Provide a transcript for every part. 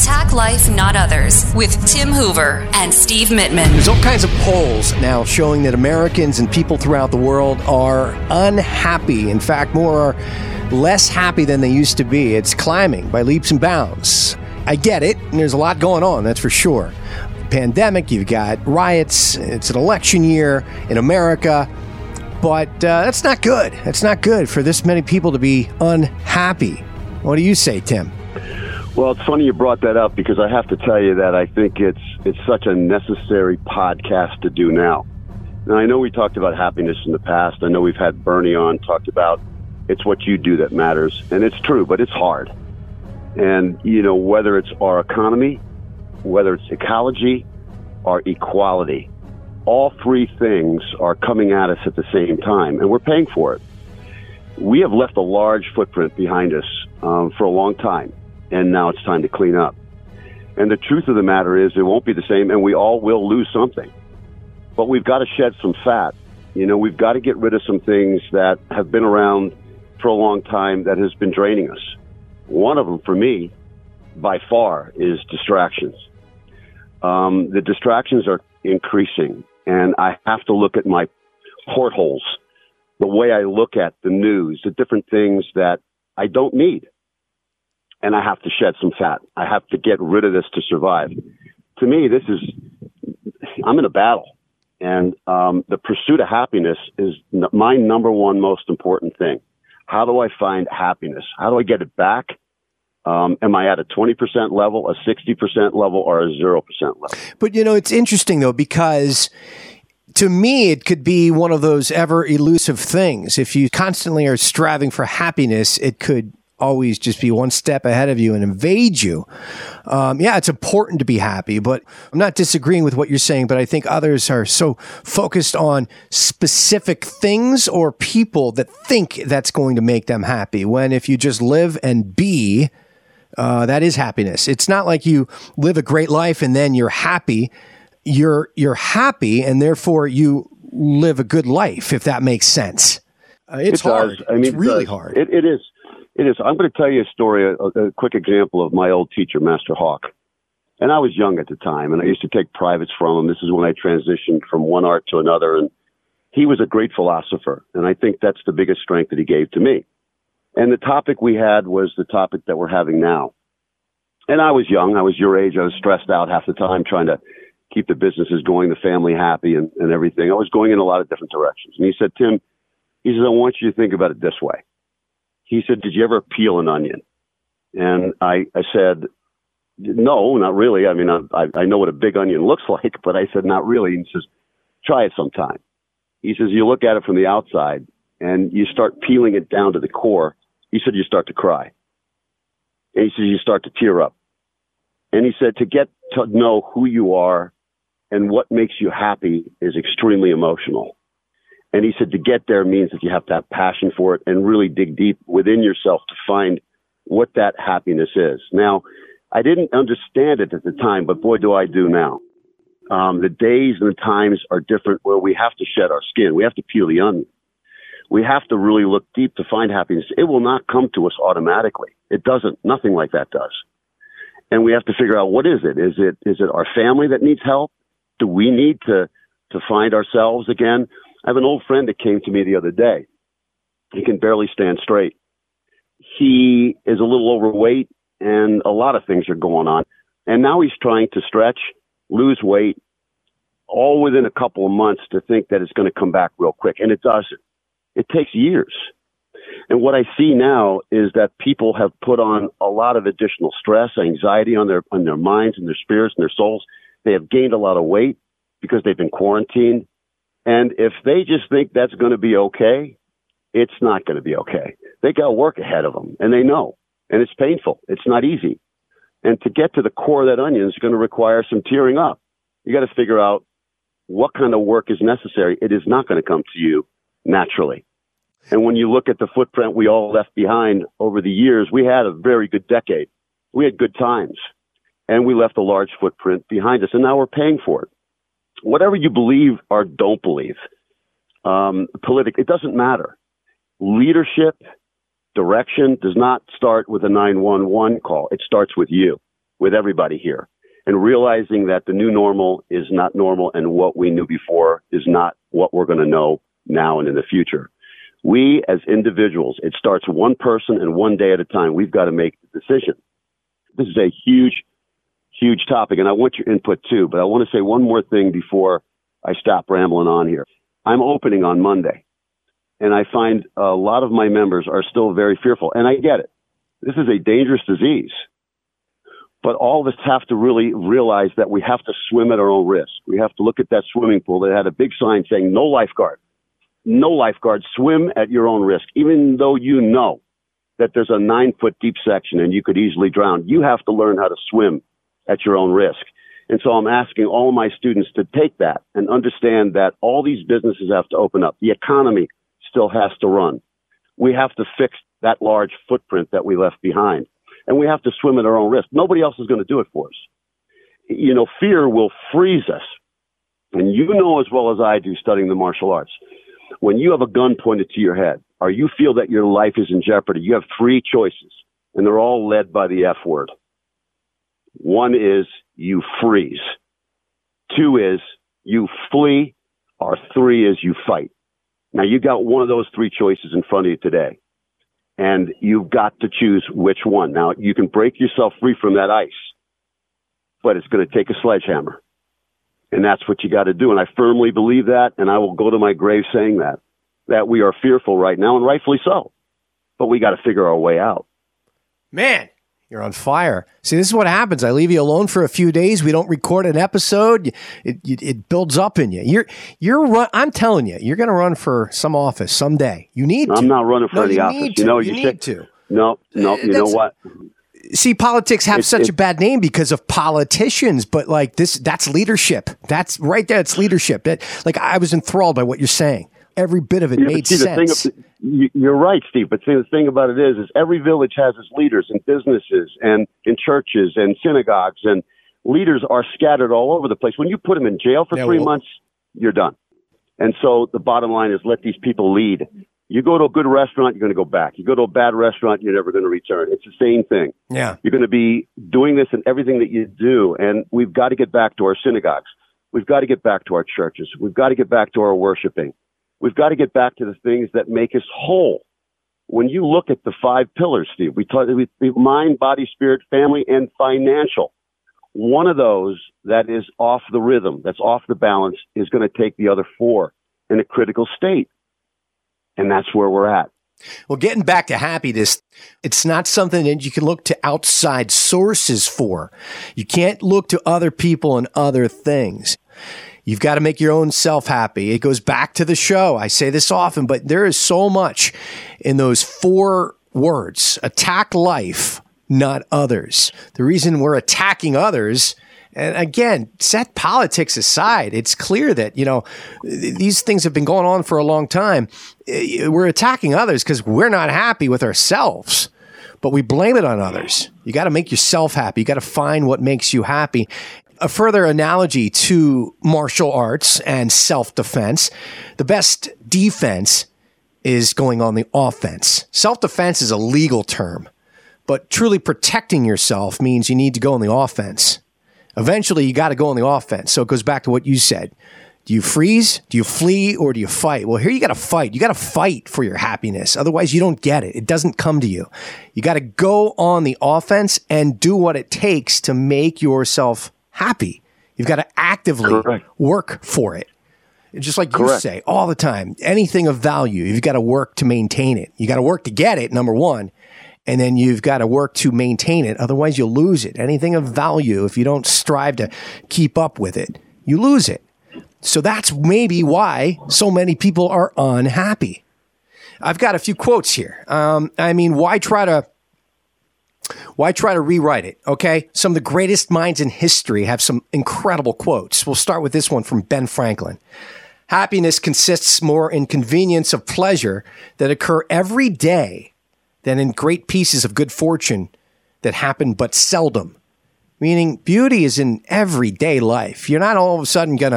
Attack Life, Not Others, with Tim Hoover and Steve Mittman. There's all kinds of polls now showing that Americans and people throughout the world are unhappy. In fact, more are less happy than they used to be. It's climbing by leaps and bounds. I get it, and there's a lot going on, that's for sure. Pandemic, you've got riots, it's an election year in America, but that's not good. That's not good for this many people to be unhappy. What do you say, Tim? Well, it's funny you brought that up, because I have to tell you that I think it's such a necessary podcast to do now. Now, I know we talked about happiness in the past. I know we've had Bernie on, talked about it's what you do that matters. And it's true, but it's hard. And, you know, whether it's our economy, whether it's ecology or equality, all three things are coming at us at the same time, and we're paying for it. We have left a large footprint behind us for a long time, and now it's time to clean up. And the truth of the matter is it won't be the same, and we all will lose something. But we've got to shed some fat. You know, we've got to get rid of some things that have been around for a long time that has been draining us. One of them, for me, by far, is distractions. The distractions are increasing, and I have to look at my portholes, the way I look at the news, the different things that I don't need. And I have to shed some fat. I have to get rid of this to survive. To me, this is, I'm in a battle. And the pursuit of happiness is my number one most important thing. How do I find happiness? How do I get it back? Am I at a 20% level, a 60% level, or a 0% level? But, you know, it's interesting, though, because to me, it could be one of those ever elusive things. If you constantly are striving for happiness, it could always just be one step ahead of you and invade you. Yeah, it's important to be happy, but I'm not disagreeing with what you're saying, but I think others are so focused on specific things or people that think that's going to make them happy, when if you just live and be, that is happiness. It's not like you live a great life and then you're happy. You're happy, and therefore you live a good life, if that makes sense. It's hard. I mean, it's really hard. It is. It is. I'm going to tell you a story, a quick example of my old teacher, Master Hawk. And I was young at the time, and I used to take privates from him. This is when I transitioned from one art to another. And he was a great philosopher, and I think that's the biggest strength that he gave to me. And the topic we had was the topic that we're having now. And I was young. I was your age. I was stressed out half the time trying to keep the businesses going, the family happy, and everything. I was going in a lot of different directions. And he said, Tim, he says, I want you to think about it this way. He said, did you ever peel an onion? And I said, no, not really. I mean, I know what a big onion looks like, but I said, not really. And he says, try it sometime. He says, you look at it from the outside and you start peeling it down to the core. He said, you start to cry. And he says, you start to tear up. And he said, to get to know who you are and what makes you happy is extremely emotional. And he said to get there means that you have to have passion for it and really dig deep within yourself to find what that happiness is. Now, I didn't understand it at the time, but boy, do I do now. The days and the times are different, where we have to shed our skin. We have to peel the onion. We have to really look deep to find happiness. It will not come to us automatically. It doesn't. Nothing like that does. And we have to figure out, what is it? Is it our family that needs help? Do we need to find ourselves again? I have an old friend that came to me the other day. He can barely stand straight. He is a little overweight, and a lot of things are going on. And now he's trying to stretch, lose weight, all within a couple of months, to think that it's going to come back real quick. And it doesn't. It takes years. And what I see now is that people have put on a lot of additional stress, anxiety on their minds and their spirits and their souls. They have gained a lot of weight because they've been quarantined. And if they just think that's going to be okay, it's not going to be okay. They got work ahead of them, and they know. And it's painful. It's not easy. And to get to the core of that onion is going to require some tearing up. You got to figure out what kind of work is necessary. It is not going to come to you naturally. And when you look at the footprint we all left behind over the years, we had a very good decade. We had good times, and we left a large footprint behind us, and now we're paying for it. Whatever you believe or don't believe, politically, it doesn't matter. Leadership, direction does not start with a 911 call. It starts with you. with everybody here, and realizing that the new normal is not normal, and what we knew before is not what we're going to know now and in the future. We as individuals, it starts one person and one day at a time. We've got to make the decision. This is a huge, huge topic, and I want your input too, but I want to say one more thing before I stop rambling on here. I'm opening on Monday, and I find a lot of my members are still very fearful, and I get it. This is a dangerous disease, but all of us have to really realize that we have to swim at our own risk. We have to look at that swimming pool that had a big sign saying, "No lifeguard." No lifeguard, swim at your own risk. Even though you know that there's a 9-foot deep section and you could easily drown, you have to learn how to swim at your own risk. And so I'm asking all my students to take that and understand that all these businesses have to open up. The economy still has to run. We have to fix that large footprint that we left behind. And we have to swim at our own risk. Nobody else is going to do it for us. You know, fear will freeze us. And you know as well as I do, studying the martial arts, when you have a gun pointed to your head, or you feel that your life is in jeopardy, you have three choices, and they're all led by the F word. One is you freeze. Two is you flee, or three is you fight. Now, you got one of those three choices in front of you today, and you've got to choose which one. Now, you can break yourself free from that ice, but it's going to take a sledgehammer. And that's what you got to do. And I firmly believe that. And I will go to my grave saying that we are fearful right now, and rightfully so. But we got to figure our way out. Man, you're on fire. See, this is what happens. I leave you alone for a few days. We don't record an episode. It builds up in you. I'm telling you, you're going to run for some office someday. You need to. I'm not running for the office. You know, you need to. No, you know what? See, politics have such a bad name because of politicians, but like this, that's leadership. That's right there. It's leadership. I was enthralled by what you're saying. Every bit of it made sense. You're right, Steve. But see, the thing about it is every village has its leaders in businesses and in churches and synagogues, and leaders are scattered all over the place. When you put them in jail for 3 months, you're done. And so the bottom line is let these people lead. You go to a good restaurant, you're going to go back. You go to a bad restaurant, you're never going to return. It's the same thing. Yeah. You're going to be doing this in everything that you do. And we've got to get back to our synagogues. We've got to get back to our churches. We've got to get back to our worshiping. We've got to get back to the things that make us whole. When you look at the 5 pillars, Steve, we mind, body, spirit, family, and financial. One of those that is off the rhythm, that's off the balance, is going to take the other 4 in a critical state. And that's where we're at. Well, getting back to happiness, it's not something that you can look to outside sources for. You can't look to other people and other things. You've got to make your own self happy. It goes back to the show. I say this often, but there is so much in those 4 words. Attack life, not others. The reason we're attacking others, and again, set politics aside. It's clear that, you know, these things have been going on for a long time. We're attacking others because we're not happy with ourselves, but we blame it on others. You got to make yourself happy. You got to find what makes you happy. A further analogy to martial arts and self-defense, the best defense is going on the offense. Self-defense is a legal term, but truly protecting yourself means you need to go on the offense. Eventually, you got to go on the offense. So it goes back to what you said. Do you freeze? Do you flee? Or do you fight? Well, here you got to fight. You got to fight for your happiness. Otherwise, you don't get it. It doesn't come to you. You got to go on the offense and do what it takes to make yourself happy. You've got to actively work for it. Just like you say all the time, anything of value, you've got to work to maintain it. You got to work to get it, number one. And then you've got to work to maintain it. Otherwise, you'll lose it. Anything of value, if you don't strive to keep up with it, you lose it. So that's maybe why so many people are unhappy. I've got a few quotes here. Why try to rewrite it? Okay. Some of the greatest minds in history have some incredible quotes. We'll start with this one from Ben Franklin. Happiness consists more in convenience of pleasure that occur every day than in great pieces of good fortune that happen but seldom. Meaning beauty is in everyday life. You're not all of a sudden going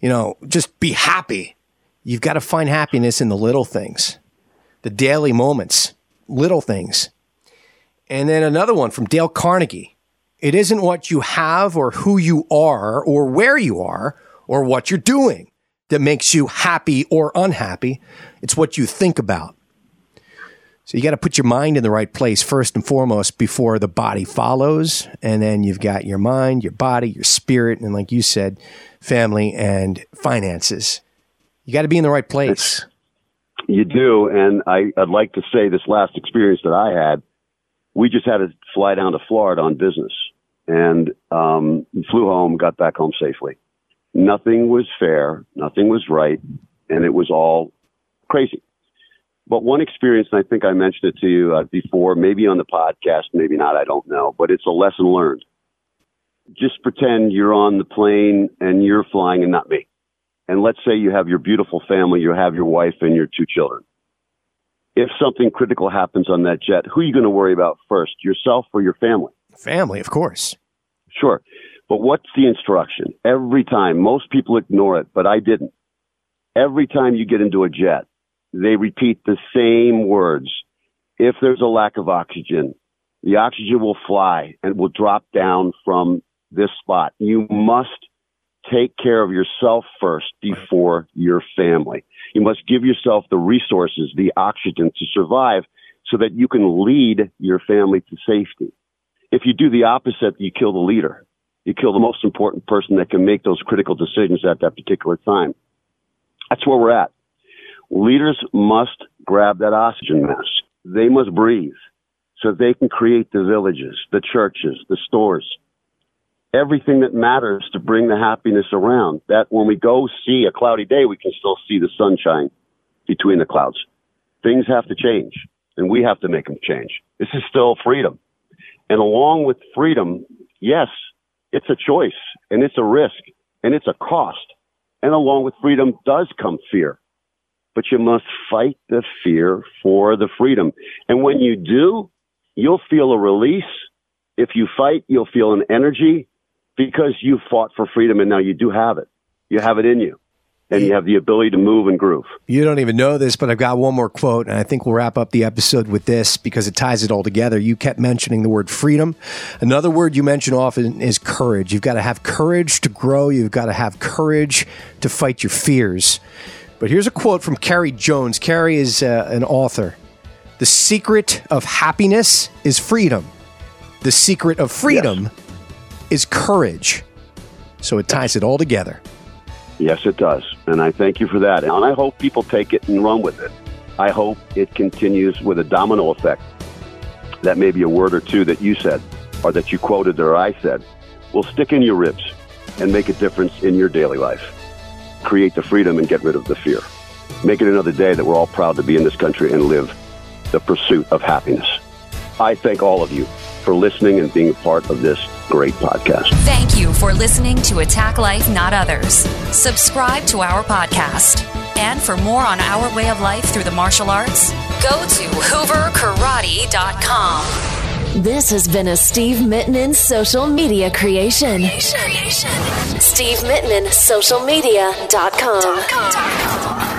to, just be happy. You've got to find happiness in the little things, the daily moments, little things. And then another one from Dale Carnegie. It isn't what you have or who you are or where you are or what you're doing that makes you happy or unhappy. It's what you think about. So you got to put your mind in the right place first and foremost before the body follows. And then you've got your mind, your body, your spirit, and like you said, family and finances. You got to be in the right place. You do. And I'd like to say this last experience that I had, we just had to fly down to Florida on business and flew home, got back home safely. Nothing was fair. Nothing was right. And it was all crazy. But one experience, and I think I mentioned it to you before, maybe on the podcast, maybe not, I don't know, but it's a lesson learned. Just pretend you're on the plane and you're flying and not me. And let's say you have your beautiful family, you have your wife and your 2 children. If something critical happens on that jet, who are you going to worry about first, yourself or your family? Family, of course. Sure. But what's the instruction? Every time, most people ignore it, but I didn't. Every time you get into a jet, they repeat the same words. If there's a lack of oxygen, the oxygen will fly and will drop down from this spot. You must take care of yourself first before your family. You must give yourself the resources, the oxygen to survive so that you can lead your family to safety. If you do the opposite, you kill the leader. You kill the most important person that can make those critical decisions at that particular time. That's where we're at. Leaders must grab that oxygen mask. They must breathe so they can create the villages, the churches, the stores, everything that matters to bring the happiness around. That when we go see a cloudy day, we can still see the sunshine between the clouds. Things have to change, and we have to make them change. This is still freedom. And along with freedom, yes, it's a choice, and it's a risk, and it's a cost. And along with freedom does come fear. But you must fight the fear for the freedom. And when you do, you'll feel a release. If you fight, you'll feel an energy because you fought for freedom and now you do have it. You have it in you and you have the ability to move and groove. You don't even know this, but I've got one more quote and I think we'll wrap up the episode with this because it ties it all together. You kept mentioning the word freedom. Another word you mention often is courage. You've got to have courage to grow. You've got to have courage to fight your fears. But here's a quote from Carrie Jones. Carrie is an author. The secret of happiness is freedom. The secret of freedom is courage. So it ties it all together. Yes, it does. And I thank you for that. And I hope people take it and run with it. I hope it continues with a domino effect. That may be a word or two that you said or that you quoted or I said will stick in your ribs and make a difference in your daily life. Create the freedom and get rid of the fear. Make it another day that we're all proud to be in this country and live the pursuit of happiness. I thank all of you for listening and being a part of this great podcast. Thank you for listening to Attack Life, Not Others. Subscribe to our podcast. And for more on our way of life through the martial arts, go to HooverKarate.com. This has been a Steve Mittman social media creation. Steve Mittman, socialmedia.com.